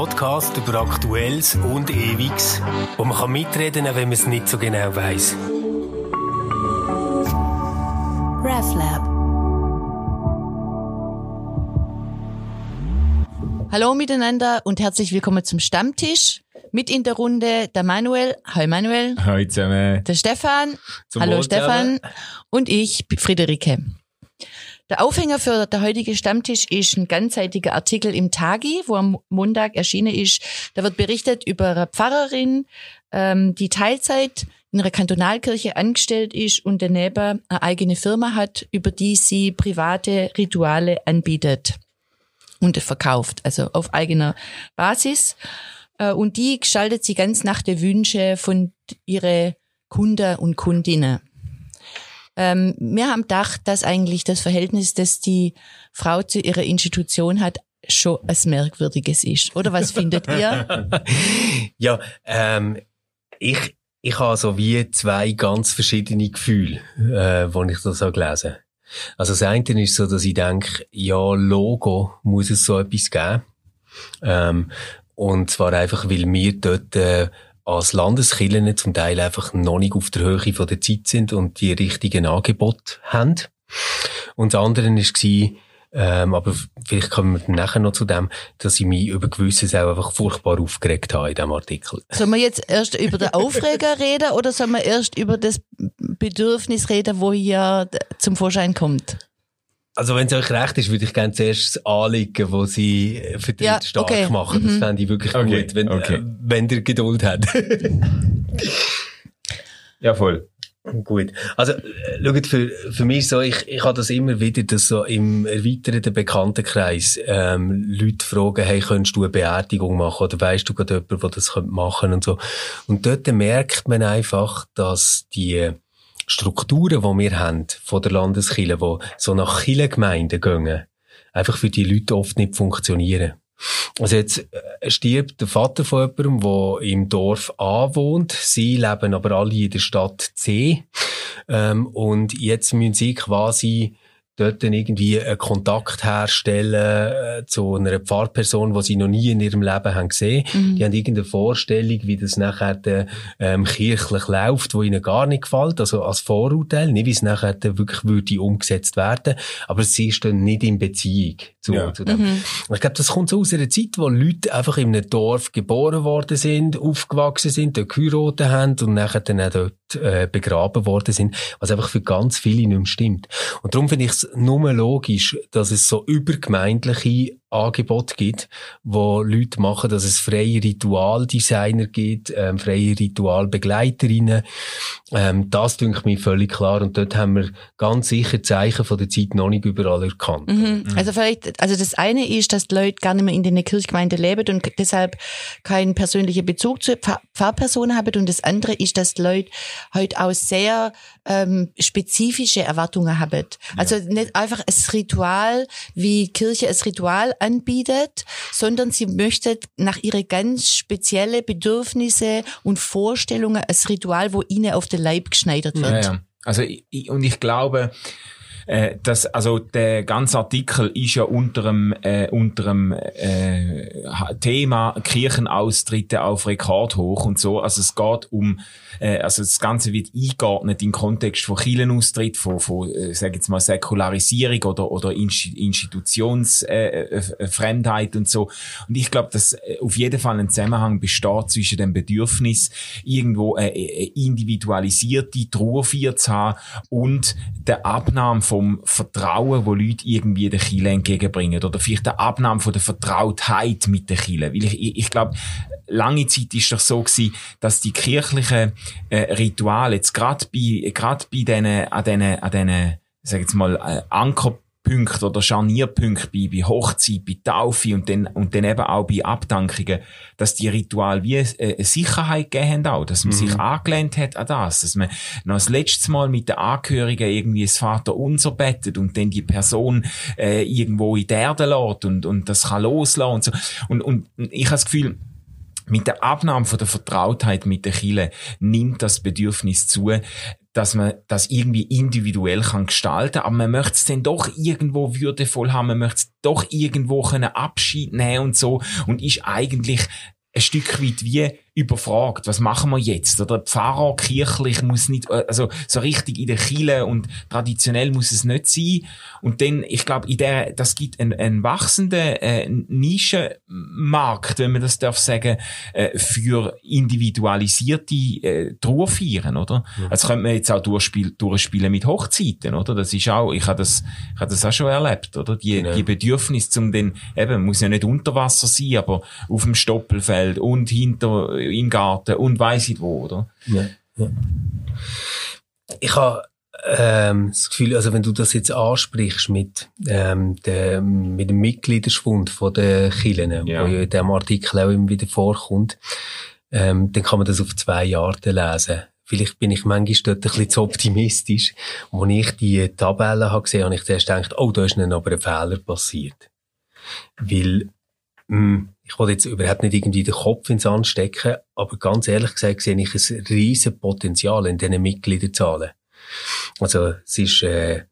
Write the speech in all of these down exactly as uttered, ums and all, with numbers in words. Podcast über Aktuelles und Ewiges, wo man kann mitreden kann, wenn man es nicht so genau weiss. Reflab. Hallo miteinander und herzlich willkommen zum Stammtisch. Mit in der Runde der Manuel. Hi Manuel. Hi zusammen. Der Stefan. Zum Hallo Wohl Stefan. Zusammen. Und ich, Friederike. Der Aufhänger für den heutigen Stammtisch ist ein ganzseitiger Artikel im Tagi, wo am Montag erschienen ist. Da wird berichtet über eine Pfarrerin, ähm, die Teilzeit in einer Kantonalkirche angestellt ist und daneben eine eigene Firma hat, über die sie private Rituale anbietet und verkauft, also auf eigener Basis. Und die gestaltet sie ganz nach den Wünschen von ihren Kunden und Kundinnen. Ähm, wir haben gedacht, dass eigentlich das Verhältnis, das die Frau zu ihrer Institution hat, schon etwas Merkwürdiges ist. Oder was findet ihr? Ja, ähm, ich, ich habe so wie zwei ganz verschiedene Gefühle, äh, wenn ich das so gelesen habe. Also das eine ist so, dass ich denke, ja, Logo muss es so etwas geben. Ähm, Und zwar einfach, weil wir dort äh, als Landeskirchen zum Teil einfach noch nicht auf der Höhe von der Zeit sind und die richtigen Angebote haben. Und das andere war, ähm, aber vielleicht kommen wir nachher noch zu dem, dass ich mich über Gewisses auch einfach furchtbar aufgeregt habe in diesem Artikel. Sollen wir jetzt erst über den Aufreger reden oder sollen wir erst über das Bedürfnis reden, das hier zum Vorschein kommt? Also wenn es euch recht ist, würde ich gerne zuerst das Anliegen, das sie für den ja, stark okay. machen. Das mhm. fände ich wirklich okay. gut, wenn, okay. äh, wenn ihr Geduld habt. Ja, voll. Gut. Also, äh, schaut, für, für mich so, ich, ich habe das immer wieder, dass so im erweiterten Bekanntenkreis ähm, Leute fragen, hey, könntest du eine Beerdigung machen oder weisst du gerade jemanden, der das machen könnte und so. Und dort merkt man einfach, dass die Strukturen, die wir haben, von der Landeskirche, die so nach Kirchengemeinden gehen, einfach für die Leute oft nicht funktionieren. Also jetzt stirbt der Vater von jemandem, der im Dorf A wohnt, sie leben aber alle in der Stadt C, ähm, und jetzt müssen sie quasi dort irgendwie einen Kontakt herstellen zu einer Pfarrperson, die sie noch nie in ihrem Leben haben gesehen haben. Mhm. Die haben irgendeine Vorstellung, wie das nachher der, ähm, kirchlich läuft, die ihnen gar nicht gefällt, also als Vorurteil, nicht wie es nachher wirklich würde umgesetzt werden, aber sie stehen nicht in Beziehung zu, ja. zu dem. Mhm. Ich glaube, das kommt so aus einer Zeit, wo Leute einfach in einem Dorf geboren worden sind, aufgewachsen sind, dort geheiratet haben und nachher dann auch dort äh, begraben worden sind, was einfach für ganz viele nicht mehr stimmt. Und darum finde ich es nur logisch, dass es so übergemeindliche Angebote gibt, wo Leute machen, dass es freie Ritualdesigner gibt, ähm, freie Ritualbegleiterinnen. Ähm, das dünkt mir völlig klar und dort haben wir ganz sicher Zeichen von der Zeit noch nicht überall erkannt. Mhm. Mhm. Also vielleicht, also das eine ist, dass die Leute gar nicht mehr in den Kirchgemeinden leben und deshalb keinen persönlichen Bezug zu Pfarr- Pfarrpersonen haben und das andere ist, dass die Leute heute auch sehr ähm, spezifische Erwartungen haben. Also ja. nicht einfach ein Ritual, wie Kirche ein Ritual anbietet, sondern sie möchte nach ihren ganz speziellen Bedürfnissen und Vorstellungen ein Ritual, wo ihnen auf den Leib geschneidert wird. Ja, ja. Also ich, und ich glaube, äh, dass also der ganze Artikel ist ja unter dem äh, unter dem äh, Thema Kirchenaustritte auf Rekord hoch und so. Also es geht um äh, also das Ganze wird eingeordnet im Kontext von Kirchenaustritt, von von äh, sag jetzt mal Säkularisierung oder oder Inst- Institutionsfremdheit äh, und so. Und ich glaube, dass auf jeden Fall ein Zusammenhang besteht zwischen dem Bedürfnis irgendwo eine, eine individualisierte Trauer zu haben und der Abnahme vom Vertrauen, wo Leute irgendwie der Kirche entgegenbringen. Oder vielleicht der Abnahme von der Vertrautheit mit der Kirche. Weil ich, ich, ich glaube, lange Zeit ist doch so gewesen, dass die kirchlichen äh, Rituale jetzt gerade bei, gerade bei denen, an denen, an denen, sag jetzt mal, äh, Anker Punkte oder Scharnierpunkte bei, bei Hochzeit, bei Taufe und dann, und dann eben auch bei Abdankungen, dass die Rituale wie äh, Sicherheit gegeben haben auch, dass man mhm. sich angelehnt hat an das, dass man noch das letzte Mal mit den Angehörigen irgendwie das Vaterunser bettet und dann die Person äh, irgendwo in die Erde lässt und, und das kann loslassen und so. Und, und ich habe das Gefühl, mit der Abnahme von der Vertrautheit mit der Kirche nimmt das Bedürfnis zu, dass man das irgendwie individuell kann gestalten kann, aber man möchte es dann doch irgendwo würdevoll haben, man möchte es doch irgendwo können Abschied nehmen und so und ist eigentlich ein Stück weit wie überfragt, was machen wir jetzt? Oder Pfarrer kirchlich muss nicht, also so richtig in der Kirche und traditionell muss es nicht sein. Und dann, ich glaube, in der, das gibt einen, einen wachsenden äh, Nischenmarkt, wenn man das darf sagen, äh, für individualisierte äh, Trauerfeiern, oder? Ja. Das könnte man jetzt auch durchspiel, durchspielen mit Hochzeiten, oder? Das ist auch, ich habe das, ich habe das auch schon erlebt, oder? Die, genau. die Bedürfnis zum den, eben, muss ja nicht unter Wasser sein, aber auf dem Stoppelfeld und hinter im Garten und weiss nicht wo, oder? Ja, ja. Ich habe ähm, das Gefühl, also wenn du das jetzt ansprichst mit, ähm, der, mit dem Mitgliederschwund von den Kirchen, ja. wo ja in diesem Artikel auch immer wieder vorkommt, ähm, dann kann man das auf zwei Arten lesen. Vielleicht bin ich manchmal dort ein bisschen zu optimistisch. Als ich die Tabellen habe gesehen habe, habe ich zuerst gedacht, oh, da ist dann aber ein Fehler passiert. Weil mh, ich will jetzt überhaupt nicht irgendwie den Kopf ins Sand stecken, aber ganz ehrlich gesagt sehe ich ein riesen Potenzial in diesen Mitgliederzahlen. Also es ist äh,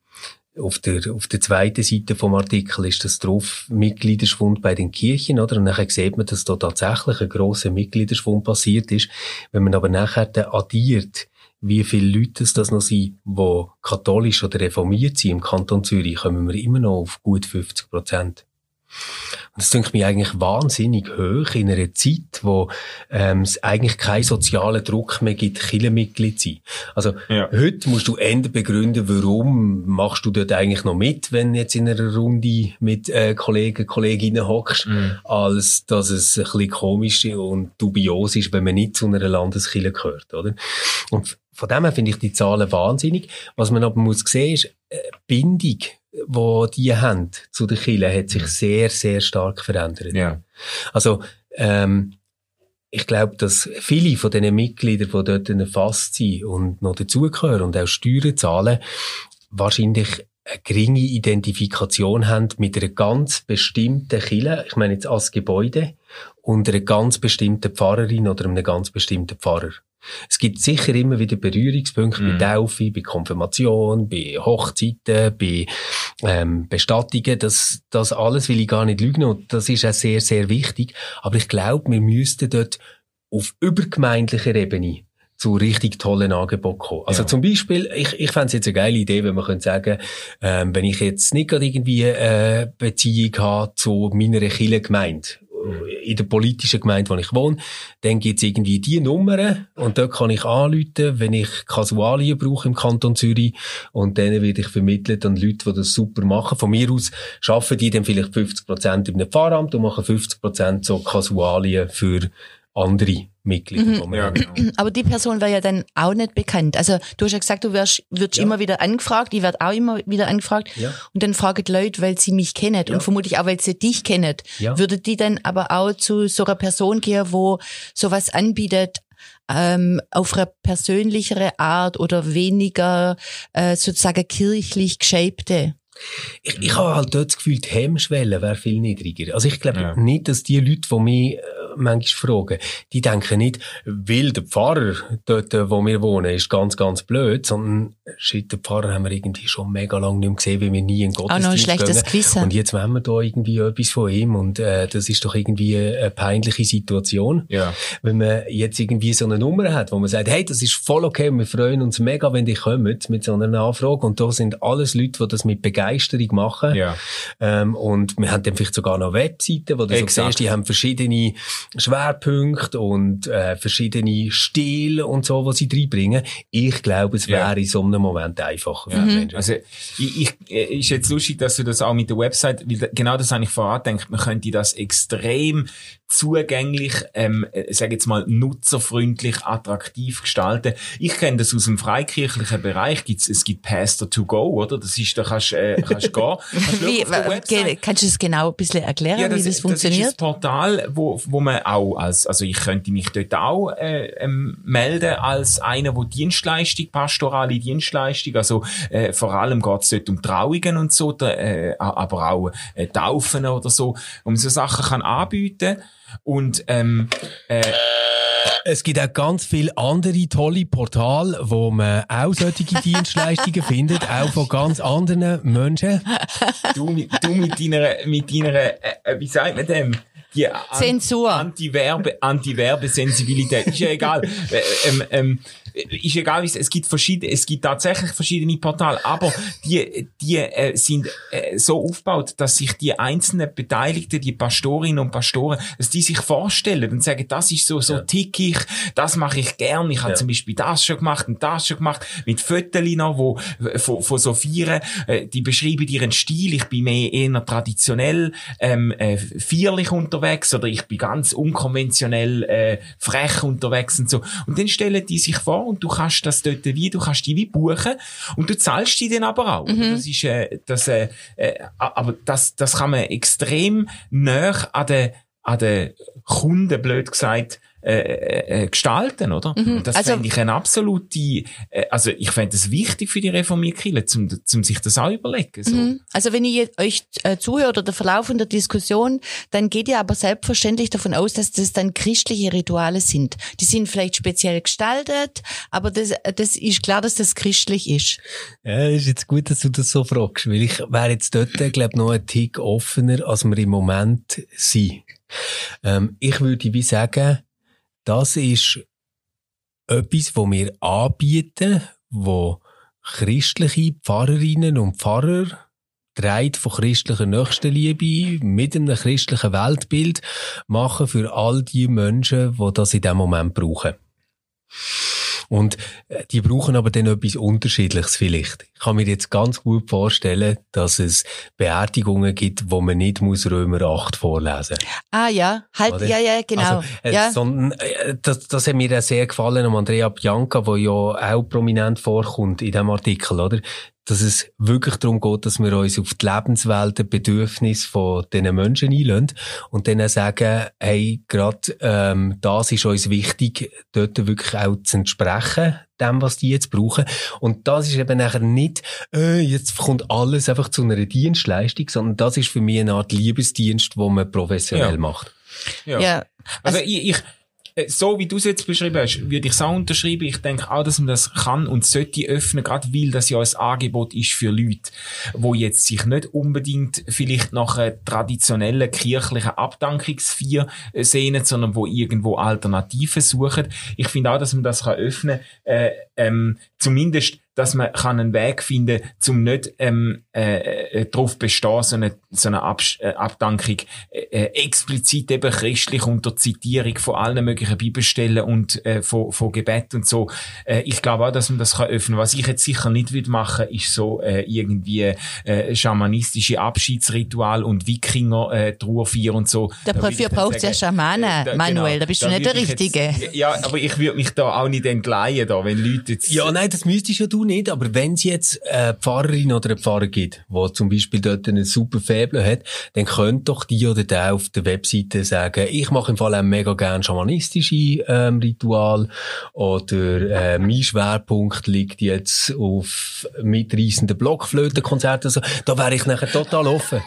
auf der auf der zweiten Seite vom Artikel ist das drauf Mitgliederschwund bei den Kirchen, oder? Und nachher sieht man, dass da tatsächlich ein grosser Mitgliederschwund passiert ist. Wenn man aber nachher dann addiert, wie viele Leute es das noch sind, die katholisch oder reformiert sind im Kanton Zürich, kommen wir immer noch auf gut fünfzig Prozent. Und das klingt mir eigentlich wahnsinnig hoch in einer Zeit, wo ähm, es eigentlich keinen sozialen Druck mehr gibt, Kirchenmitglied zu sein. Also ja. heute musst du ändern begründen, warum machst du dort eigentlich noch mit, wenn jetzt in einer Runde mit äh, Kollegen, Kolleginnen hockst, mhm. als dass es ein bisschen komisch und dubios ist, wenn man nicht zu einer Landeskirche gehört, oder? Und von dem her finde ich die Zahlen wahnsinnig. Was man aber muss sehen ist, äh, Bindung, die die haben zu den Kirchen, hat sich sehr, sehr stark verändert. Ja. Also, ähm, ich glaube, dass viele von diesen Mitgliedern, die dort erfasst sind und noch dazugehören und auch Steuern zahlen, wahrscheinlich eine geringe Identifikation haben mit einer ganz bestimmten Kirche, ich meine jetzt als Gebäude, und einer ganz bestimmten Pfarrerin oder einem ganz bestimmten Pfarrer. Es gibt sicher immer wieder Berührungspunkte mm. bei Taufe, bei Konfirmation, bei Hochzeiten, bei ähm, Bestattungen. Das, das alles will ich gar nicht lügen und das ist auch sehr, sehr wichtig. Aber ich glaube, wir müssten dort auf übergemeindlicher Ebene zu richtig tollen Angeboten kommen. Also ja. zum Beispiel, ich, ich fände es jetzt eine geile Idee, wenn man könnte sagen, ähm, wenn ich jetzt nicht gerade irgendwie eine Beziehung habe zu meiner Kirchengemeinde, in der politischen Gemeinde, wo ich wohne, dann gibt's irgendwie die Nummern und dort kann ich anrufen, wenn ich Kasualien brauche im Kanton Zürich und denen werde ich vermittelt an Leute, die das super machen. Von mir aus arbeiten die dann vielleicht fünfzig Prozent im Pfarramt und machen fünfzig Prozent so Kasualien für andere Mitglieder. Mhm. Ja, genau. Aber die Person wäre ja dann auch nicht bekannt. Also du hast ja gesagt, du wirst, wirst ja. immer wieder angefragt, ich werde auch immer wieder angefragt ja. und dann fragen die Leute, weil sie mich kennen ja. und vermutlich auch, weil sie dich kennen. Ja. Würde die dann aber auch zu so einer Person gehen, wo sowas anbietet, ähm, auf eine persönlichere Art oder weniger äh, sozusagen kirchlich geschäbte? Ich, ich habe halt dort das Gefühl, die Hemmschwelle wäre viel niedriger. Also ich glaube ja. nicht, dass die Leute, die mich manchmal fragen, die denken nicht, weil der Pfarrer dort, wo wir wohnen, ist ganz, ganz blöd, sondern shit, den Pfarrer haben wir irgendwie schon mega lange nicht mehr gesehen, weil wir nie in Gottesdienst gehen. Und jetzt wollen wir da irgendwie etwas von ihm und äh, das ist doch irgendwie eine peinliche Situation. Ja. Wenn man jetzt irgendwie so eine Nummer hat, wo man sagt, hey, das ist voll okay und wir freuen uns mega, wenn die kommen mit so einer Anfrage und da sind alles Leute, die das mit Begeisterung machen. Ja. Ähm, und wir haben dann vielleicht sogar noch Webseiten, wo du so siehst, die haben verschiedene Schwerpunkte und äh, verschiedene Stile und so, was sie reinbringen. Ich glaube, es wäre ja. in so einem Moment einfacher. Ja. Mhm. Also, ich, ich, ist jetzt lustig, dass du das auch mit der Website, weil genau das habe ich vorher gedacht, man könnte das extrem zugänglich, ähm, sag jetzt mal, nutzerfreundlich, attraktiv gestalten. Ich kenne das aus dem freikirchlichen Bereich. Gibt's, es gibt Pastor to go, oder? Das ist, da kannst, äh, kannst gehen. Kannst wie, ge- kannst du das genau ein bisschen erklären, ja, das, wie das funktioniert? Das ist ein Portal, wo, wo man auch als, also ich könnte mich dort auch, äh, ähm, melden als einer, der Dienstleistung, pastorale Dienstleistung, also, äh, vor allem geht's dort um Trauungen und so, äh, aber auch, äh, Taufen oder so, um so Sachen kann anbieten. Und ähm, äh, Es gibt auch ganz viele andere tolle Portale, wo man auch solche Dienstleistungen findet, auch von ganz anderen Menschen. Du, du mit deiner, mit deiner äh, wie sagt man dem? Die Zensur. An, Anti-Werbe, Anti-Werbesensibilität. Ist ja egal. Ähm, ähm, ist egal, es gibt verschiedene, es gibt tatsächlich verschiedene Portale, aber die, die äh, sind äh, so aufgebaut, dass sich die einzelnen Beteiligten, die Pastorinnen und Pastoren, dass die sich vorstellen und sagen, das ist so, so ja. tick ich, das mache ich gern, ich habe ja. zum Beispiel das schon gemacht und das schon gemacht, mit Fötterli noch, wo, von, von so Vieren, äh, die beschreiben ihren Stil, ich bin mehr eher traditionell, ähm, äh, feierlich unterwegs oder ich bin ganz unkonventionell, äh, frech unterwegs und so. Und dann stellen die sich vor, und du kannst das dort wie, du kannst die wie buchen und du zahlst die dann aber auch. Mhm. Das ist, äh, das, äh, äh, aber das, das kann man extrem nah an den, an den Kunden, blöd gesagt, Äh, äh, gestalten, oder? Mhm. Und das also, fände ich eine absolute, äh, also ich fände es wichtig für die reformierte Kirche, zum, zum sich das auch überlegen. So. Mhm. Also wenn ich euch äh, zuhöre oder der Verlauf der Diskussion, dann geht ihr aber selbstverständlich davon aus, dass das dann christliche Rituale sind. Die sind vielleicht speziell gestaltet, aber das, das ist klar, dass das christlich ist. Ja, ist jetzt gut, dass du das so fragst, weil ich wäre jetzt dort, glaube ich, noch ein Tick offener, als wir im Moment sind. Ähm, ich würde wie sagen, das ist etwas, das wir anbieten, wo christliche Pfarrerinnen und Pfarrer, getragen von christlicher Nächstenliebe, mit einem christlichen Weltbild, machen für all die Menschen, die das in diesem Moment brauchen. Und die brauchen aber dann etwas Unterschiedliches vielleicht. Ich kann mir jetzt ganz gut vorstellen, dass es Beerdigungen gibt, wo man nicht muss Römer acht vorlesen muss. Ah ja, halt, oder? ja, ja, genau. Also, äh, ja. Sondern, äh, das, das hat mir auch sehr gefallen an Andrea Bianca, die ja auch prominent vorkommt in diesem Artikel, oder? Dass es wirklich darum geht, dass wir uns auf die Lebenswelt, die Bedürfnisse von diesen Menschen einlassen und denen sagen, hey, gerade ähm, das ist uns wichtig, dort wirklich auch zu entsprechen, dem, was die jetzt brauchen. Und das ist eben nachher nicht, äh, jetzt kommt alles einfach zu einer Dienstleistung, sondern das ist für mich eine Art Liebesdienst, den man professionell ja. macht. Ja, ja. Also, also ich... ich so wie du es jetzt beschrieben hast, würde ich es auch unterschreiben. Ich denke auch, dass man das kann und sollte öffnen, gerade weil das ja ein Angebot ist für Leute, die jetzt sich nicht unbedingt vielleicht nach einer traditionellen kirchlichen Abdankungsfeier sehnen, sondern die irgendwo Alternativen suchen. Ich finde auch, dass man das kann öffnen kann, äh, ähm, zumindest dass man kann einen Weg finden kann, um nicht ähm, äh, darauf bestehen, so eine, so eine Ab- äh, Abdankung äh, explizit eben christlich unter Zitierung von allen möglichen Bibelstellen und äh, von, von Gebet und so. Äh, ich glaube auch, dass man das kann öffnen kann. Was ich jetzt sicher nicht würde machen, ist so äh, irgendwie äh, schamanistische Abschiedsritual und Wikinger äh, Trauerfeier und so. Dafür braucht es ja Schamanen, äh, Manuel, genau, da bist du nicht der Richtige. Jetzt, ja, aber ich würde mich da auch nicht entgleien, da, wenn Leute jetzt... Ja, nein, das müsstest ja du nicht, aber wenn es jetzt eine Pfarrerin oder einen Pfarrer gibt, der zum Beispiel dort einen super Faible hat, dann könnte doch die oder der auf der Webseite sagen, ich mache im Fall auch mega gerne schamanistische ähm, Ritual oder äh, mein Schwerpunkt liegt jetzt auf mitreissenden Blockflötenkonzerten. Also, da wäre ich nachher total offen.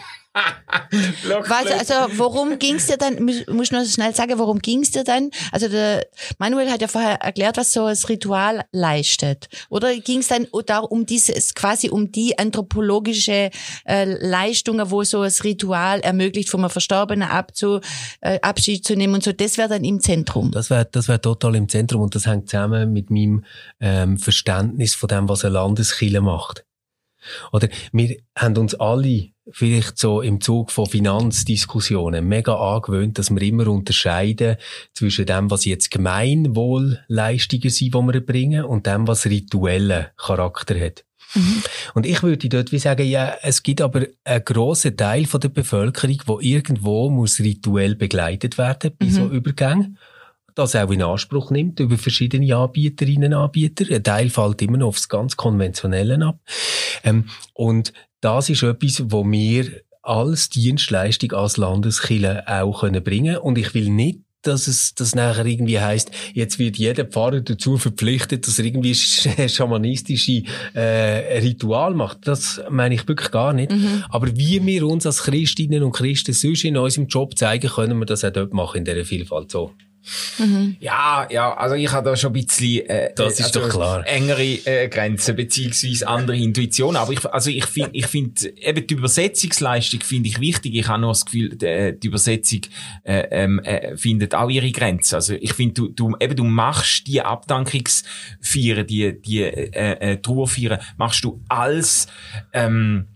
Was, also worum ging's dir dann? Muss noch schnell sagen, worum ging's dir dann? Also der Manuel hat ja vorher erklärt, was so ein Ritual leistet. Oder ging's dann da um dieses quasi um die anthropologische äh, Leistungen, wo so ein Ritual ermöglicht, von einem Verstorbenen abzu, äh, Abschied zu nehmen und so? Das wäre dann im Zentrum. Das wäre das wäre total im Zentrum und das hängt zusammen mit meinem ähm, Verständnis von dem, was eine Landeskirche macht. Oder wir haben uns alle vielleicht so im Zug von Finanzdiskussionen mega angewöhnt, dass wir immer unterscheiden zwischen dem, was jetzt Gemeinwohlleistungen sind, die wir erbringen, und dem, was rituellen Charakter hat. Mhm. Und ich würde dort wie sagen, ja, es gibt aber einen grossen Teil von der Bevölkerung, der irgendwo muss rituell begleitet werden bei mhm. so Übergängen. Das auch in Anspruch nimmt, über verschiedene Anbieterinnen und Anbieter. Ein Teil fällt immer noch aufs ganz Konventionelle ab. Ähm, und das ist etwas, wo wir als Dienstleistung, als Landeskirche auch bringen können. Und ich will nicht, dass es das nachher irgendwie heisst, jetzt wird jeder Pfarrer dazu verpflichtet, dass er irgendwie schamanistische äh, Ritual macht. Das meine ich wirklich gar nicht. Mhm. Aber wie wir uns als Christinnen und Christen sonst in unserem Job zeigen, können wir das auch dort machen, in dieser Vielfalt so. Mhm. Ja, ja, also ich habe da schon ein bisschen äh, das ist also doch klar. engere äh, Grenzen beziehungsweise andere Intuitionen. Aber ich, also ich finde, ich finde eben die Übersetzungsleistung finde ich wichtig. Ich habe nur das Gefühl, die, die Übersetzung äh, äh, findet auch ihre Grenzen. Also ich finde, du, du eben du machst die Abdankungsfeier, die die äh, äh, Trauerfeier, machst du als ähm,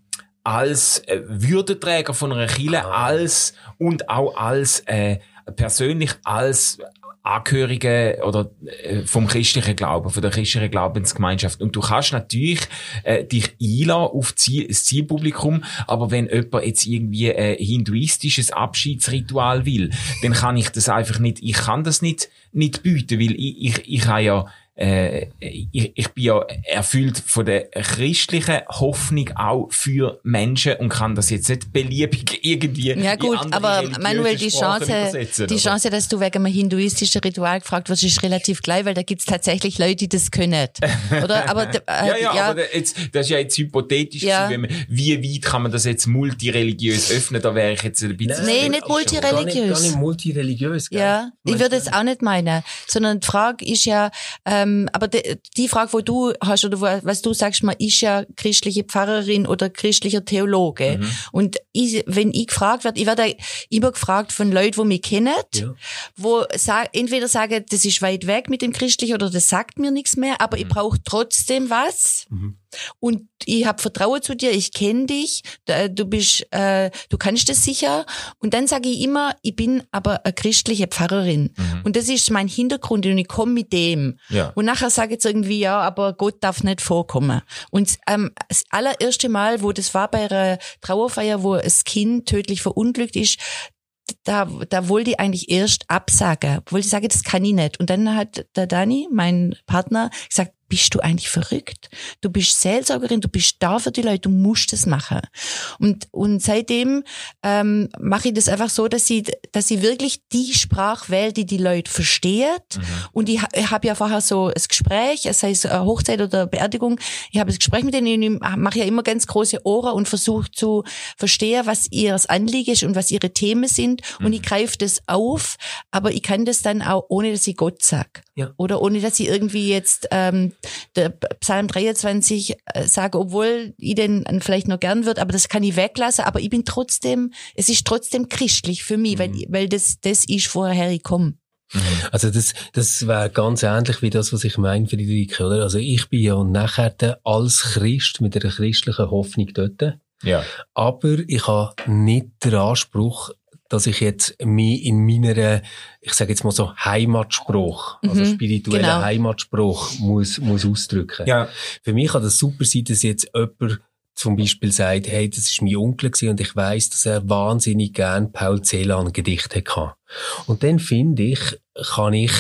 als Würdenträger von einer Kirche, als und auch als äh, persönlich als Angehörige oder vom christlichen Glauben, von der christlichen Glaubensgemeinschaft. Und du kannst natürlich äh, dich einlassen auf Ziel, das Zielpublikum, aber wenn jemand jetzt irgendwie ein hinduistisches Abschiedsritual will, dann kann ich das einfach nicht, ich kann das nicht, nicht bieten, weil ich, ich, ich habe ja Äh, ich, ich bin ja erfüllt von der christlichen Hoffnung auch für Menschen und kann das jetzt nicht beliebig irgendwie ja gut, in aber Manuel, die Chance, die Chance, dass du wegen einem hinduistischen Ritual gefragt wirst, ist relativ gleich, weil da gibt's tatsächlich Leute, die das können. Oder? Aber äh, ja, ja, ja, aber jetzt, das ist ja jetzt hypothetisch, ja. Wenn man, wie weit kann man das jetzt multireligiös öffnen? Da wäre ich jetzt ein bisschen... Nein, nicht multireligiös. Gar nicht, gar nicht multireligiös. Gar ja, nicht. Ich würde es auch nicht meinen. Sondern die Frage ist ja... Ähm, aber de, die Frage, die du hast oder wo, was du sagst, man ist ja christliche Pfarrerin oder christlicher Theologe. Mhm. Und ich, wenn ich gefragt werde, ich werde immer gefragt von Leuten, die mich kennen, ja. wo sag, entweder sagen, das ist weit weg mit dem Christlichen oder das sagt mir nichts mehr, aber mhm. ich brauche trotzdem was. Mhm. Und ich habe Vertrauen zu dir, ich kenne dich, du bist, äh, du kannst das sicher. Und dann sage ich immer, ich bin aber eine christliche Pfarrerin. Mhm. Und das ist mein Hintergrund und ich komme mit dem. Ja. Und nachher sage ich jetzt irgendwie, ja, aber Gott darf nicht vorkommen. Und ähm, das allererste Mal, wo das war bei einer Trauerfeier, wo ein Kind tödlich verunglückt ist, Da, da wollte ich eigentlich erst absagen. Wollte ich sagen, das kann ich nicht. Und dann hat der Dani, mein Partner, gesagt, bist du eigentlich verrückt? Du bist Seelsorgerin, du bist da für die Leute, du musst das machen. Und, und seitdem, ähm, mache ich das einfach so, dass ich, dass ich wirklich die Sprache wähle, die die Leute verstehen. Mhm. Und ich, ich habe ja vorher so ein Gespräch, sei es eine Hochzeit oder eine Beerdigung. Ich habe ein Gespräch mit denen, ich mache ja immer ganz große Ohren und versuche zu verstehen, was ihr Anliegen ist und was ihre Themen sind. Mhm. Und ich greife das auf, aber ich kann das dann auch, ohne dass ich Gott sage. Ja. Oder ohne, dass ich irgendwie jetzt, ähm, der Psalm dreiundzwanzig äh, sage, obwohl ich den vielleicht noch gern würde, aber das kann ich weglassen, aber ich bin trotzdem, es ist trotzdem christlich für mich, mhm. weil, weil das, das ist, woher ich komme. Also das, das wäre ganz ähnlich wie das, was ich meine, Friederike, oder? Also ich bin ja nachher da als Christ mit einer christlichen Hoffnung dort. Ja. Aber ich habe nicht den Anspruch, dass ich jetzt mich in meiner, ich sage jetzt mal so, Heimatspruch, mhm, also spirituellen genau. Heimatspruch muss, muss ausdrücken. Ja. Für mich kann das super sein, dass jetzt jemand zum Beispiel sagt, hey, das ist mein Onkel gewesen und ich weiss, dass er wahnsinnig gern Paul Celan Gedichte kann. Und dann finde ich, kann ich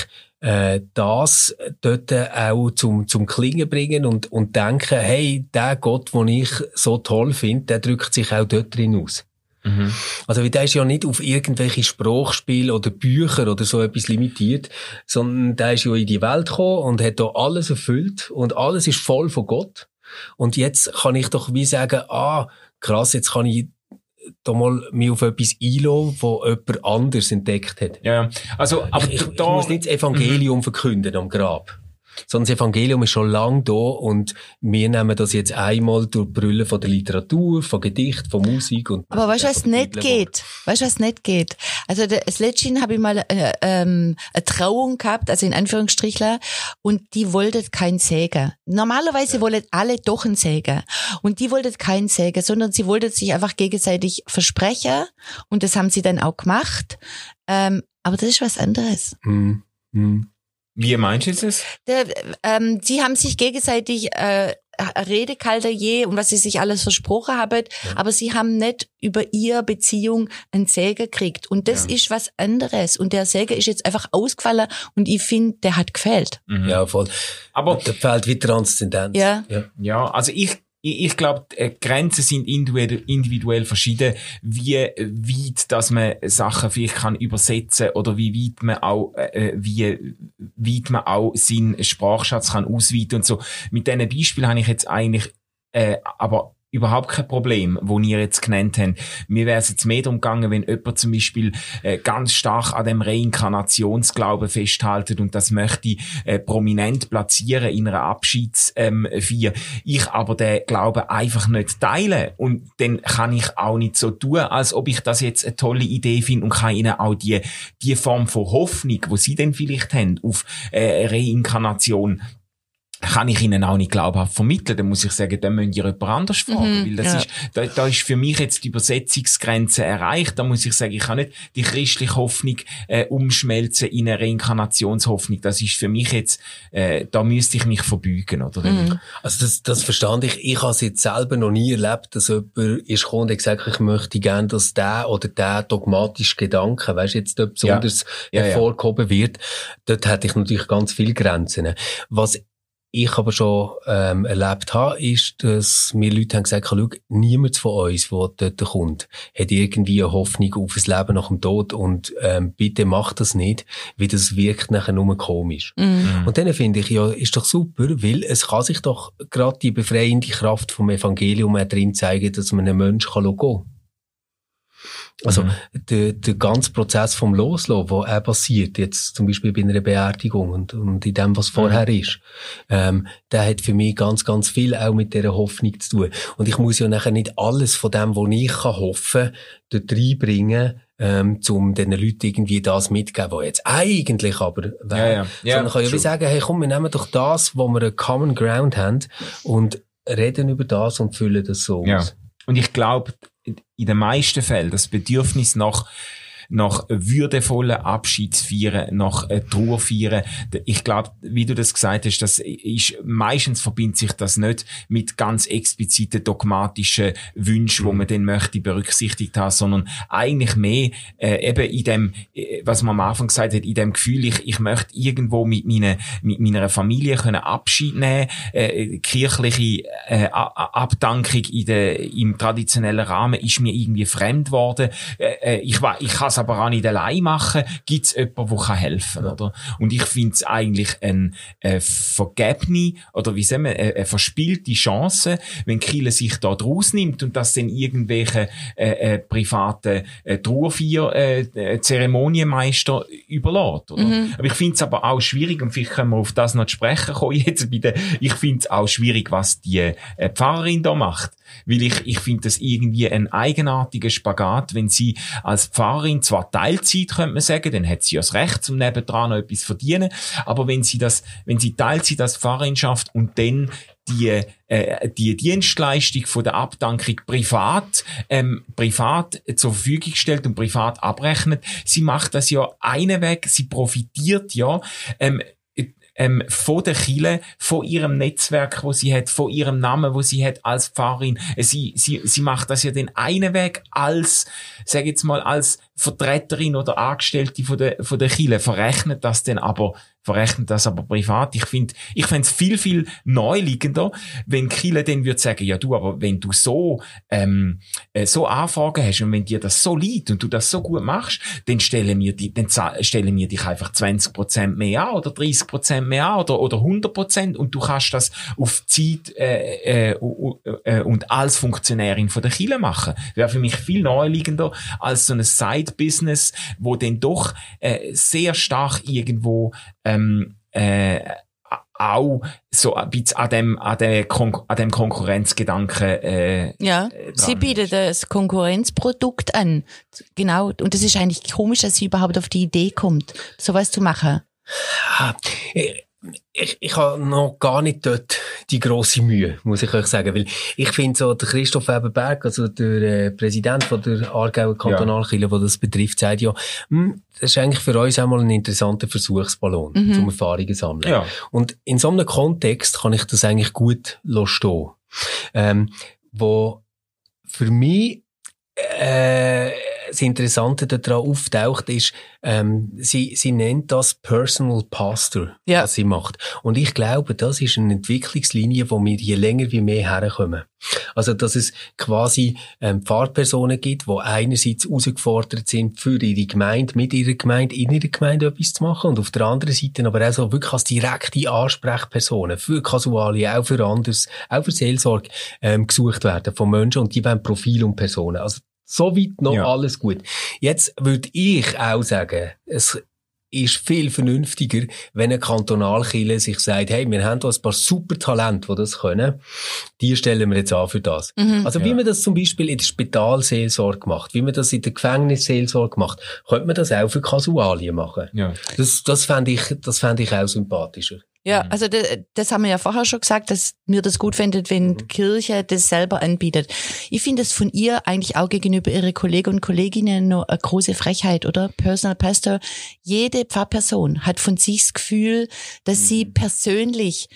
äh, das dort auch zum, zum Klingen bringen und, und denken, hey, der Gott, den ich so toll finde, der drückt sich auch dort drin aus. Mhm. Also, weil der ist ja nicht auf irgendwelche Sprachspiele oder Bücher oder so etwas limitiert, sondern der ist ja in die Welt gekommen und hat da alles erfüllt und alles ist voll von Gott. Und jetzt kann ich doch wie sagen, ah, krass, jetzt kann ich da mal mich auf etwas einlassen, was jemand anders entdeckt hat. Ja, also, aber ich, ich, ich muss nicht das Evangelium mhm. verkünden am Grab. Sondern das Evangelium ist schon lange da und wir nehmen das jetzt einmal durch Brüllen von der Literatur, von Gedicht, von Musik. Und aber weißt du, was nicht geht? Weißt du, was nicht geht? Also, das Letztchen habe ich mal äh, ähm, eine Trauung gehabt, also in Anführungsstrichler, und die wollten keinen Säger. Normalerweise ja. wollten alle doch einen Säger. Und die wollten keinen Säger, sondern sie wollten sich einfach gegenseitig versprechen und das haben sie dann auch gemacht. Ähm, aber das ist was anderes. Mhm. Mhm. Wie meinst du das? Der, ähm, sie haben sich gegenseitig äh, Redekalter je und was sie sich alles versprochen haben, ja. aber sie haben nicht über ihre Beziehung einen Säger gekriegt. Und das ja. ist was anderes. Und der Säger ist jetzt einfach ausgefallen und ich finde, der hat gefehlt. Mhm. Ja, voll. Aber der fehlt wie Transzendenz. Ja. Ja. ja, also ich Ich glaube, Grenzen sind individuell verschieden, wie weit, dass man Sachen vielleicht kann übersetzen oder wie weit man auch, äh, wie weit man auch seinen Sprachschatz kann ausweiten und so. Mit diesen Beispielen habe ich jetzt eigentlich, äh, aber überhaupt kein Problem, das ihr jetzt genannt habt. Mir wäre es jetzt mehr darum gegangen, wenn jemand zum Beispiel äh, ganz stark an dem Reinkarnationsglauben festhaltet und das möchte äh, prominent platzieren in einer Abschiedsfeier. Ähm, ich aber den Glauben einfach nicht teile und dann kann ich auch nicht so tun, als ob ich das jetzt eine tolle Idee finde und kann ihnen auch die, die Form von Hoffnung, die sie dann vielleicht haben, auf äh, Reinkarnation kann ich ihnen auch nicht glaubhaft vermitteln. Dann muss ich sagen, dann müsst ihr jemand anders fragen. Mhm, weil das ja. ist, da, da ist für mich jetzt die Übersetzungsgrenze erreicht. Da muss ich sagen, ich kann nicht die christliche Hoffnung äh, umschmelzen in eine Reinkarnationshoffnung. Das ist für mich jetzt, äh, da müsste ich mich verbeugen. Oder? Mhm. Also das, das verstand ich. Ich habe es jetzt selber noch nie erlebt, dass jemand ist gekommen und hat gesagt, ich möchte gerne, dass der oder der dogmatische Gedanke, weißt du, jetzt dort besonders ja. Ja, hervorgehoben ja. wird. Dort hätte ich natürlich ganz viele Grenzen. Was ich aber schon ähm, erlebt habe, ist, dass mir Leute haben gesagt, schau, niemand von uns, der dort kommt, hat irgendwie eine Hoffnung auf ein Leben nach dem Tod und ähm, bitte mach das nicht, weil das wirkt nachher nur komisch. Mhm. Und dann finde ich, ja, ist doch super, weil es kann sich doch gerade die befreiende Kraft vom Evangelium auch drin zeigen, dass man einen Menschen kann gehen kann. Also, mhm. der, der ganze Prozess vom Loslassen, der auch passiert, jetzt zum Beispiel bei einer Beerdigung und, und in dem, was vorher mhm. ist, ähm, der hat für mich ganz, ganz viel auch mit dieser Hoffnung zu tun. Und ich muss ja nachher nicht alles von dem, was ich kann hoffen, dort reinbringen, ähm, um den Leuten irgendwie das mitzugeben, was jetzt eigentlich aber wäre. Ja, ja. Ja, sondern ich kann ja wie sagen, hey, komm, wir nehmen doch das, wo wir einen Common Ground haben und reden über das und füllen das so ja. aus. Und ich glaube, in den meisten Fällen das Bedürfnis nach nach würdevollen Abschiedsfeiern, nach äh, Trauerfeiern. Ich glaube, wie du das gesagt hast, das ist, meistens verbindet sich das nicht mit ganz expliziten dogmatischen Wünschen, mhm. die man dann möchte berücksichtigt haben, sondern eigentlich mehr äh, eben in dem, äh, was man am Anfang gesagt hat, in dem Gefühl, ich, ich möchte irgendwo mit, meine, mit meiner Familie können Abschied nehmen, äh, kirchliche äh, Abdankung in der, im traditionellen Rahmen ist mir irgendwie fremd geworden. Äh, ich ich kann es aber auch nicht allein machen, gibt es jemanden, der helfen kann. Oder? Und ich finde es eigentlich eine, eine vergebene oder wie sagen wir, eine verspielte Chance, wenn Kirche sich da draus nimmt und das dann irgendwelche äh, äh, privaten äh, Trauerfeier-Zeremonienmeister äh, überlässt. Oder? Mhm. Aber ich finde es aber auch schwierig, und vielleicht können wir auf das noch zu sprechen kommen, jetzt bei der, ich finde es auch schwierig, was die äh, Pfarrerin da macht. Weil ich, ich finde das irgendwie ein eigenartiger Spagat, wenn sie als Pfarrerin zwar Teilzeit, könnte man sagen, dann hat sie ja das Recht, zum nebendran noch etwas verdienen, aber wenn sie das, wenn sie Teilzeit als Pfarrerin schafft und dann die, äh, die Dienstleistung von der Abdankung privat, ähm, privat zur Verfügung stellt und privat abrechnet, sie macht das ja einen Weg, sie profitiert ja, ähm, Ähm, von der Kirche, von ihrem Netzwerk, wo sie hat, von ihrem Namen, wo sie hat als Pfarrerin. Sie, sie, sie macht das ja den einen Weg als, sag jetzt mal, als Vertreterin oder Angestellte von der, von der Kirche, verrechnet das denn aber, verrechnet das aber privat. Ich finde, ich fände es viel, viel neuliegender, wenn die Kirche dann würde sagen, ja du, aber wenn du so, ähm, so Anfragen hast und wenn dir das so liegt und du das so gut machst, dann stellen wir, die, dann stellen wir dich einfach zwanzig Prozent mehr an oder dreißig Prozent mehr an oder, oder hundert Prozent und du kannst das auf Zeit, äh, äh, äh, und als Funktionärin von der Kirche machen. Wäre für mich viel neuliegender als so eine Side Business, wo dann doch äh, sehr stark irgendwo ähm, äh, auch so ein bisschen an dem, an dem, Kon- an dem Konkurrenzgedanken äh, ja, sie bietet das Konkurrenzprodukt an. Genau. Und es ist eigentlich komisch, dass sie überhaupt auf die Idee kommt, sowas zu machen. Ich, ich habe noch gar nicht dort die grosse Mühe, muss ich euch sagen, weil ich finde so, der Christoph Weber-Berg, also der äh, Präsident von der Aargauer Kantonalchile, ja. der das betrifft, sagt ja, das ist eigentlich für uns auch mal ein interessanter Versuchsballon, mhm. zum Erfahrungen sammeln. Ja. Und in so einem Kontext kann ich das eigentlich gut stehen lassen. Ähm, wo für mich äh, das Interessante daran auftaucht, ist, ähm, sie, sie nennt das Personal Pastor, ja. was sie macht. Und ich glaube, das ist eine Entwicklungslinie, wo wir je länger wie mehr herkommen. Also, dass es quasi ähm, Pfarrpersonen gibt, die einerseits herausgefordert sind, für ihre Gemeinde, mit ihrer Gemeinde, in ihrer Gemeinde etwas zu machen und auf der anderen Seite aber auch so wirklich als direkte Ansprechpersonen für Kasualien, auch für anderes, auch für Seelsorge ähm, gesucht werden von Menschen und die wollen Profil und Personen. Also, soweit noch ja. alles gut. Jetzt würde ich auch sagen, es ist viel vernünftiger, wenn eine Kantonalkirche sich sagt, hey, wir haben da ein paar super Talente, die das können, die stellen wir jetzt an für das. Mhm. Also wie ja. man das zum Beispiel in der Spitalseelsorge macht, wie man das in der Gefängnisseelsorge macht, könnte man das auch für Kasualien machen. Ja. Das, das fände ich, das fände ich auch sympathischer. Ja, also das, das haben wir ja vorher schon gesagt, dass mir das gut findet, wenn mhm. die Kirche das selber anbietet. Ich finde das von ihr eigentlich auch gegenüber ihrer Kollegen und Kolleginnen noch eine große Frechheit, oder? Personal Pastor, jede Pfarrperson hat von sich das Gefühl, dass mhm. sie persönlich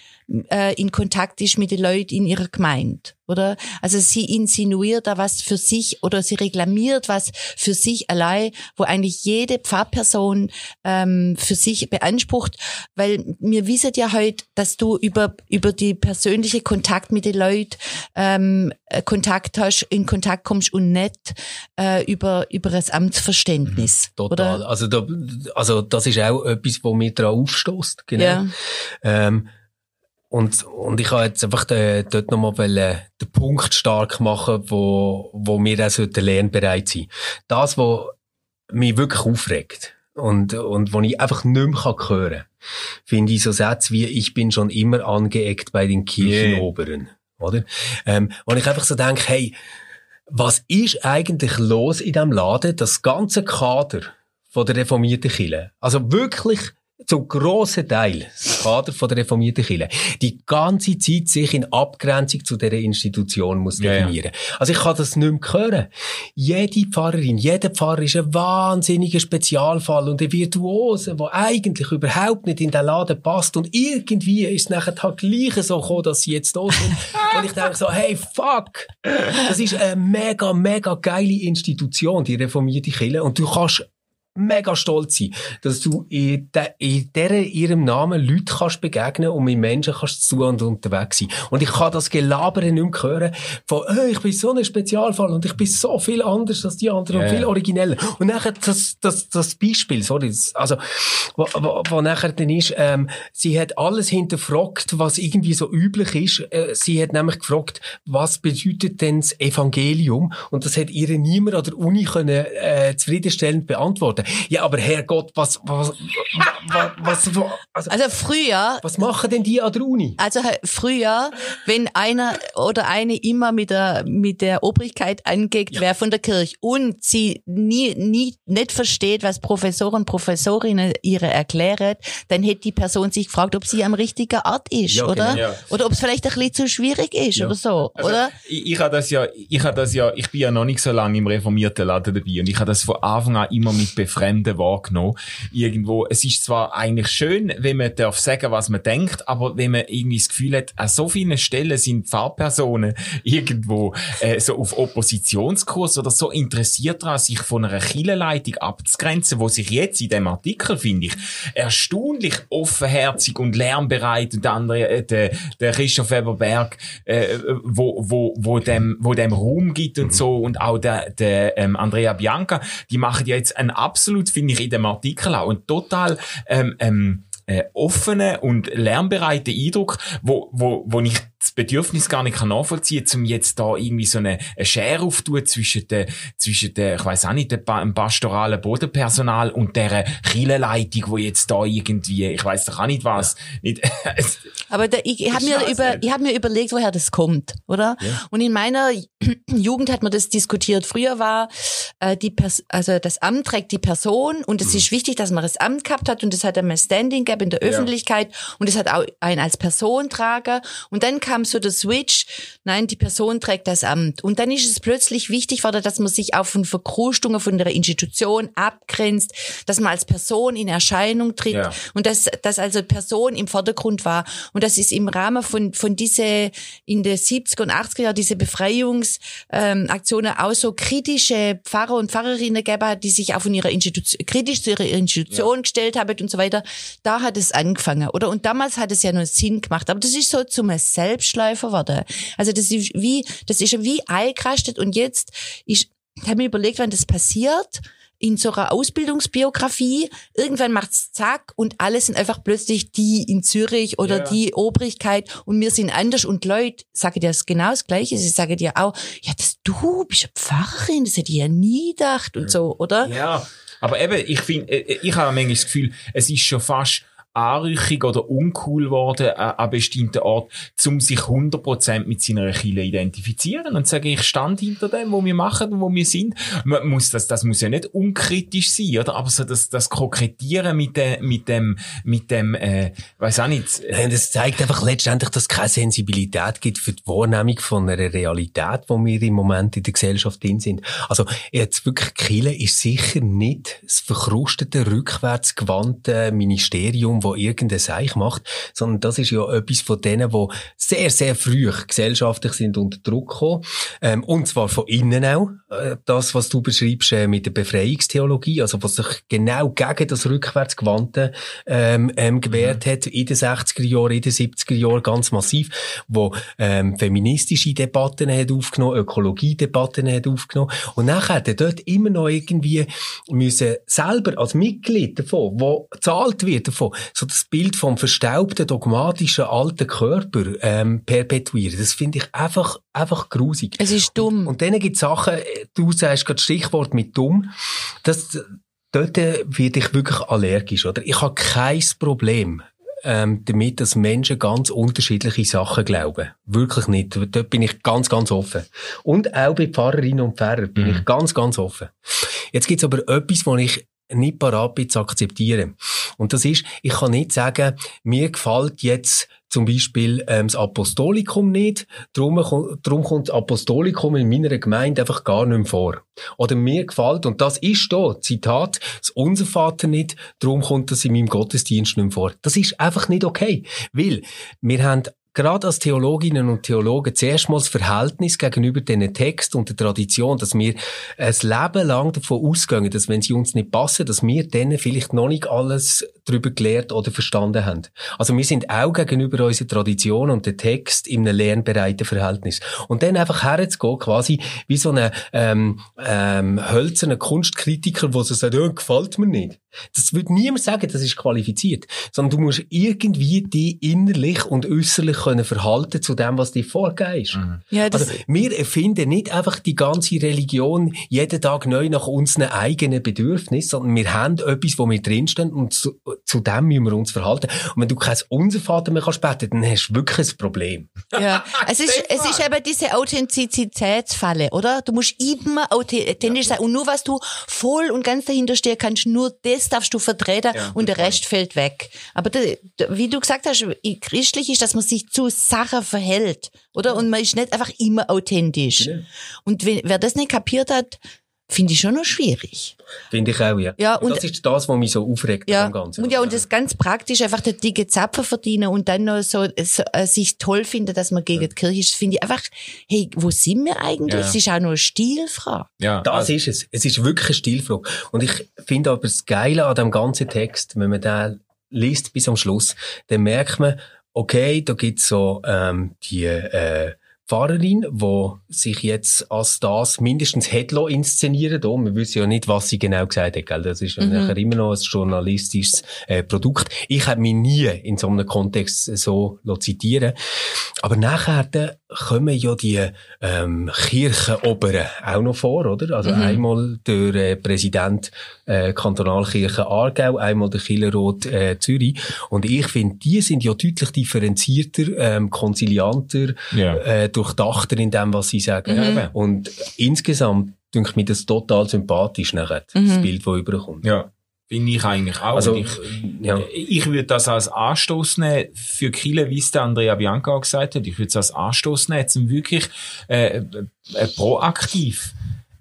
äh, in Kontakt ist mit den Leuten in ihrer Gemeinde, oder? Also sie insinuiert da was für sich oder sie reklamiert was für sich allein, wo eigentlich jede Pfarrperson ähm, für sich beansprucht, weil wir wissen ja heute, dass du über über die persönliche Kontakt mit den Leuten ähm, Kontakt hast, in Kontakt kommst und nicht äh, über über das Amtsverständnis. Mhm, total. Oder? Also da, also das ist auch etwas, wo mir drauf aufstößt, genau. Ja. Ähm, Und, und ich habe jetzt einfach de, dort nochmal wollen, den Punkt stark machen, wo, wo wir auch sollten lernbereit sein. Das, was mich wirklich aufregt und, und wo ich einfach nicht mehr hören kann, finde ich so Sätze wie, ich bin schon immer angeeckt bei den Kirchenoberen, yeah. oder? Ähm, und ich einfach so denke, hey, was ist eigentlich los in diesem Laden, das ganze Kader von der reformierten Kirche? Also wirklich, zum grossen Teil, das Kader von der reformierten Kirche, die ganze Zeit sich in Abgrenzung zu dieser Institution muss ja, definieren. Ja. Also ich kann das nicht mehr hören. Jede Pfarrerin, jeder Pfarrer ist ein wahnsinniger Spezialfall und ein Virtuose, der eigentlich überhaupt nicht in den Laden passt und irgendwie ist es nachher halt gleich so gekommen, dass sie jetzt da sind. Und ich denke so, hey, fuck! Das ist eine mega, mega geile Institution, die reformierte Kirche, und du kannst mega stolz sein, dass du in, de, in deren, ihrem Namen Leuten kannst begegnen und mit Menschen kannst zu und unterwegs sein. Und ich kann das Gelabere nicht mehr hören von, oh, ich bin so ein Spezialfall und ich bin so viel anders als die anderen yeah. und viel origineller. Und nachher das, das, das Beispiel, sorry, das, also, wo, wo, wo nachher dann ist, ähm, sie hat alles hinterfragt, was irgendwie so üblich ist. Äh, sie hat nämlich gefragt, was bedeutet denn das Evangelium? Und das hat ihr niemand an der Uni können, äh, zufriedenstellend beantworten. Ja, aber Herrgott, was, was, was, was, was also, also früher, was machen denn die an der Uni? Also früher, wenn einer oder eine immer mit der mit der Obrigkeit angeht, ja. wer von der Kirche und sie nie nie nicht versteht, was Professoren und Professorinnen ihre erklären, dann hätte die Person sich gefragt, ob sie am richtigen Ort ist, ja, oder genau, ja. oder ob es vielleicht ein bisschen zu schwierig ist ja. oder so, also, oder? Ich, ich habe das ja, ich habe das ja, ich bin ja noch nicht so lange im reformierten Laden dabei und ich habe das von Anfang an immer mit Fremden wahrgenommen. Irgendwo, es ist zwar eigentlich schön, wenn man darf sagen, was man denkt, aber wenn man irgendwie das Gefühl hat, an so vielen Stellen sind Pfarrpersonen irgendwo äh, so auf Oppositionskurs oder so interessiert daran, sich von einer Kirchenleitung abzugrenzen, wo sich jetzt in dem Artikel, finde ich, erstaunlich offenherzig und lärmbereit und andere, äh, der, der Christoph Weber-Berg, äh, wo, wo, wo, dem, wo dem Raum gibt und so, und auch der, der ähm, Andrea Bianca, die machen ja jetzt einen absolut, finde ich, in dem Artikel auch einen total ähm, ähm, äh, offenen und lernbereiten Eindruck, wo, wo, wo ich das Bedürfnis gar nicht nachvollziehen kann, um jetzt da irgendwie so eine, eine Schere aufzutun zwischen der, zwischen der, ich weiss auch nicht, dem pastoralen Bodenpersonal und dieser Kirchenleitung, die jetzt da irgendwie, ich weiss doch auch nicht was. Ja. Nicht, aber da, ich, ich habe mir, über, ich hab mir überlegt, woher das kommt, oder? Ja. Und in meiner Jugend hat man das diskutiert. Früher war äh, die Pers- also das Amt trägt die Person und es mhm. ist wichtig, dass man das Amt gehabt hat und es hat einmal Standing Gap in der Öffentlichkeit ja. und es hat auch einen als Person tragen. Und dann kam so der Switch, nein, die Person trägt das Amt. Und dann ist es plötzlich wichtig geworden, dass man sich auch von Verkrustungen von der Institution abgrenzt, dass man als Person in Erscheinung tritt, ja, und dass, dass also Person im Vordergrund war. Und das ist im Rahmen von, von diese, in den siebziger und achtziger Jahren, diese Befreiungsaktionen ähm, auch so kritische Pfarrer und Pfarrerinnen gegeben hat, die sich auch von ihrer Institution, kritisch zu ihrer Institution, ja, gestellt haben und so weiter. Da hat es angefangen, oder? Und damals hat es ja noch Sinn gemacht. Aber das ist so zum Selbstläufer geworden. Also das ist wie, das ist wie eingerastet, und jetzt ich habe mir überlegt, wann das passiert. In so einer Ausbildungsbiografie, irgendwann macht's zack und alle sind einfach plötzlich die in Zürich oder, ja, die Obrigkeit und wir sind anders, und Leute sagen dir das genau das Gleiche, sie sagen dir auch, ja, das, du bist eine Pfarrerin, das hätte ich ja nie gedacht und so, oder? Ja, aber eben, ich finde, ich habe manchmal das Gefühl, es ist schon fast anrüchig oder uncool geworden an bestimmten Orten, um sich hundert Prozent mit seiner Kirche identifizieren und zu sagen, ich stand hinter dem, wo wir machen und wo wir sind. Man muss das, das muss ja nicht unkritisch sein, oder? Aber so das, das Kokettieren mit dem, mit dem, mit dem, äh, weiss auch nicht. Nein, das zeigt einfach letztendlich, dass es keine Sensibilität gibt für die Wahrnehmung von einer Realität, wo wir im Moment in der Gesellschaft drin sind. Also, jetzt wirklich, Kirche ist sicher nicht das verkrustete, rückwärts gewandte Ministerium, wo irgendein Seich macht, sondern das ist ja etwas von denen, die sehr, sehr früh gesellschaftlich sind unter Druck gekommen. Ähm, und zwar von innen auch. Äh, das, was du beschreibst äh, mit der Befreiungstheologie, also was sich genau gegen das Rückwärtsgewandte ähm, ähm, gewehrt, mhm, hat, in den sechziger Jahren, in den siebziger Jahren, ganz massiv, wo ähm, feministische Debatten hat aufgenommen, Ökologiedebatten hat aufgenommen, und nachher hat er dort immer noch irgendwie müssen selber als Mitglied davon, wo gezahlt wird davon, so das Bild vom verstaubten, dogmatischen, alten Körper ähm, perpetuieren. Das finde ich einfach, einfach grusig. Es ist dumm. Und, und denen gibt es Sachen, du sagst gerade das Stichwort mit dumm, das, dort werde ich wirklich allergisch, oder? Ich habe kein Problem ähm, damit, dass Menschen ganz unterschiedliche Sachen glauben. Wirklich nicht. Dort bin ich ganz, ganz offen. Und auch bei Pfarrerinnen und Pfarrern bin, mhm, ich ganz, ganz offen. Jetzt gibt es aber etwas, wo ich nicht parat bin zu akzeptieren. Und das ist, ich kann nicht sagen, mir gefällt jetzt zum Beispiel ähm, das Apostolikum nicht, darum, darum kommt das Apostolikum in meiner Gemeinde einfach gar nicht mehr vor. Oder mir gefällt, und das ist da, Zitat, das Unser Vater nicht, darum kommt das in meinem Gottesdienst nicht mehr vor. Das ist einfach nicht okay, weil wir haben gerade als Theologinnen und Theologen zuerst mal das Verhältnis gegenüber diesen Text und der Tradition, dass wir ein Leben lang davon ausgehen, dass, wenn sie uns nicht passen, dass wir denen vielleicht noch nicht alles darüber gelernt oder verstanden haben. Also wir sind auch gegenüber unserer Tradition und dem Text in einem lernbereiten Verhältnis. Und dann einfach herzugehen, quasi wie so ein ähm, ähm, hölzerner Kunstkritiker, der so sagt, oh, gefällt mir nicht. Das würde niemand sagen, das ist qualifiziert. Sondern du musst irgendwie die innerlich und äußerlich können verhalten zu dem, was dir vorgegeben ist. Mhm. Ja, also, wir erfinden nicht einfach die ganze Religion jeden Tag neu nach unseren eigenen Bedürfnissen, sondern wir haben etwas, wo wir drinstehen, und zu, zu dem müssen wir uns verhalten. Und wenn du kein Unser Vater mehr kannst beten, dann hast du wirklich ein Problem. Ja. es, ist, es ist eben diese Authentizitätsfalle, oder? Du musst immer authentisch sein, und nur was du voll und ganz dahinter stehen kannst, nur das darfst du vertreten, ja, und der Rest fällt weg. Aber de, de, wie du gesagt hast, christlich ist, dass man sich zu Sachen verhält, oder? Und man ist nicht einfach immer authentisch. Ja. Und wenn, wer das nicht kapiert hat, finde ich schon noch schwierig. Finde ich auch, ja. Ja, und, und das ist das, was mich so aufregt, ja, am Ganzen. Und ja, und das ganz praktisch, einfach den dicken Zapfen verdienen und dann noch so, so äh, sich toll finden, dass man gegen, ja, die Kirche ist. Finde ich einfach, hey, wo sind wir eigentlich? Ja. Es ist auch noch eine Stilfrage. Ja, das also, ist es. Es ist wirklich eine Stilfrage. Und ich finde aber das Geile an dem ganzen Text, wenn man den liest bis am Schluss, dann merkt man, okay, da gibt's so ähm, die äh, Pfarrerin, die sich jetzt als das mindestens hat inszenieren lassen. Man wüsste ja nicht, was sie genau gesagt hat. Gell? Das ist ja, mhm, nachher immer noch ein journalistisches äh, Produkt. Ich habe mich nie in so einem Kontext so zitieren lassen. Aber nachher dann kommen ja die ähm, Kirchenoberen auch noch vor, oder? Also, mhm, einmal der äh, Präsident äh, Kantonalkirche Aargau, einmal der Kirchenrat äh, Zürich. Und ich finde, die sind ja deutlich differenzierter, ähm, konsilianter, ja, äh, durchdachter in dem, was sie sagen. Mhm. Und insgesamt dünkt mir das total sympathisch nachher, mhm, das Bild, das überkommt. Ja. Finde ich eigentlich auch. Also, ich, ja. ich würde das als Anstoß nehmen, für Kirche, wie es der Andrea Bianca auch gesagt hat, ich würde es als Anstoß nehmen, um wirklich äh, äh, proaktiv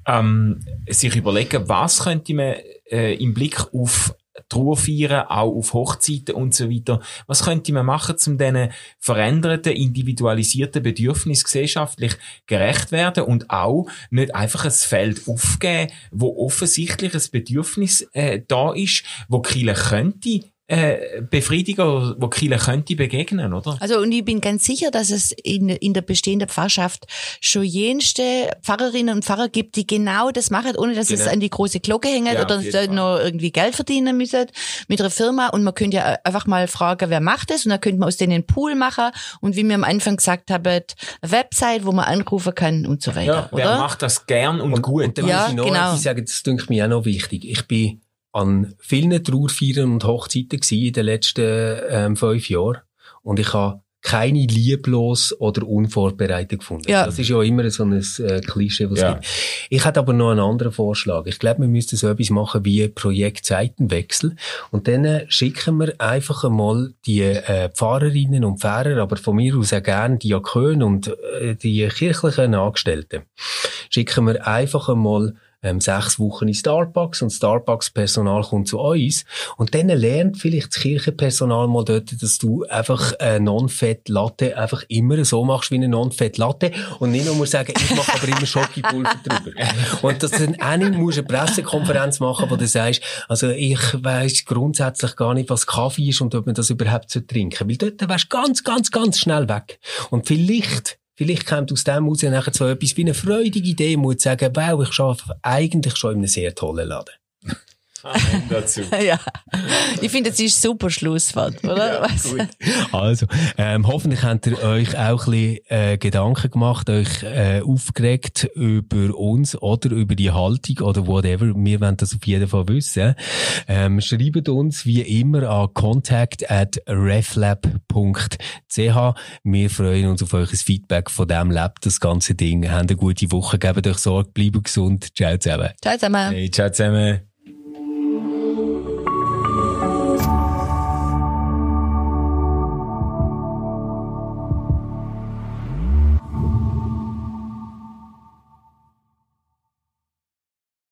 ähm, sich überlegen, was könnte man äh, im Blick auf Trauerfeiern, auch auf Hochzeiten und so weiter. Was könnte man machen, um diesen veränderten, individualisierten Bedürfnissen gesellschaftlich gerecht werden und auch nicht einfach ein Feld aufgeben, wo offensichtlich ein Bedürfnis äh, da ist, wo Kirche könnte äh, befriedigen oder wo Kirche könnte begegnen, oder? Also, und ich bin ganz sicher, dass es in, in der bestehenden Pfarrschaft schon jenste Pfarrerinnen und Pfarrer gibt, die genau das machen, ohne dass genau. es an die große Glocke hängt ja, oder noch irgendwie Geld verdienen müssen mit einer Firma. Und man könnte ja einfach mal fragen, wer macht das? Und dann könnte man aus denen einen Pool machen. Und wie wir am Anfang gesagt haben, eine Website, wo man anrufen kann und so weiter, ja, oder? Wer macht das gern und, und gut? Und dann ja, muss ich noch genau. etwas sagen, das dünkt mir auch noch wichtig. Ich bin an vielen Trauerfeiern und Hochzeiten gsi in den letzten ähm, fünf Jahren. Und ich habe keine lieblos oder unvorbereitet gefunden. Ja. Das ist ja immer so ein äh, Klischee, was ja. es gibt. Ich hätte aber noch einen anderen Vorschlag. Ich glaube, wir müssten so etwas machen wie Projektzeitenwechsel. Und dann schicken wir einfach einmal die äh, Pfarrerinnen und Pfarrer, aber von mir aus auch gerne Diakone und äh, die kirchlichen Angestellten. Schicken wir einfach einmal Ähm, sechs Wochen in Starbucks und Starbucks-Personal kommt zu uns. Und dann lernt vielleicht das Kirchenpersonal mal dort, dass du einfach eine Non-Fett-Latte einfach immer so machst wie eine Non-Fett-Latte und nicht nur musst sagen, ich mache aber immer Schokipulver drüber. Und dass du dann auch nicht musst eine Pressekonferenz machen, wo du sagst, also ich weiss grundsätzlich gar nicht, was Kaffee ist und ob man das überhaupt trinken soll. Weil dort wärst du ganz, ganz, ganz schnell weg. Und vielleicht Vielleicht kommt aus dem Haus ja nachher so etwas wie eine freudige Idee, muss sagen, wow, ich arbeite eigentlich schon in einem sehr tollen Laden. Amen dazu. Ja. Ich finde, das ist ein super Schlusswort, oder? Ja, gut. Also, ähm, hoffentlich habt ihr euch auch ein bisschen äh, Gedanken gemacht, euch äh, aufgeregt über uns oder über die Haltung oder whatever. Wir wollen das auf jeden Fall wissen. Ähm, schreibt uns wie immer an contact at reflab dot c h. Wir freuen uns auf euer Feedback von dem Lab, das ganze Ding. Habt eine gute Woche, gebt euch Sorge, bleibt gesund. Ciao zusammen. Ciao zusammen. Hey, ciao zusammen.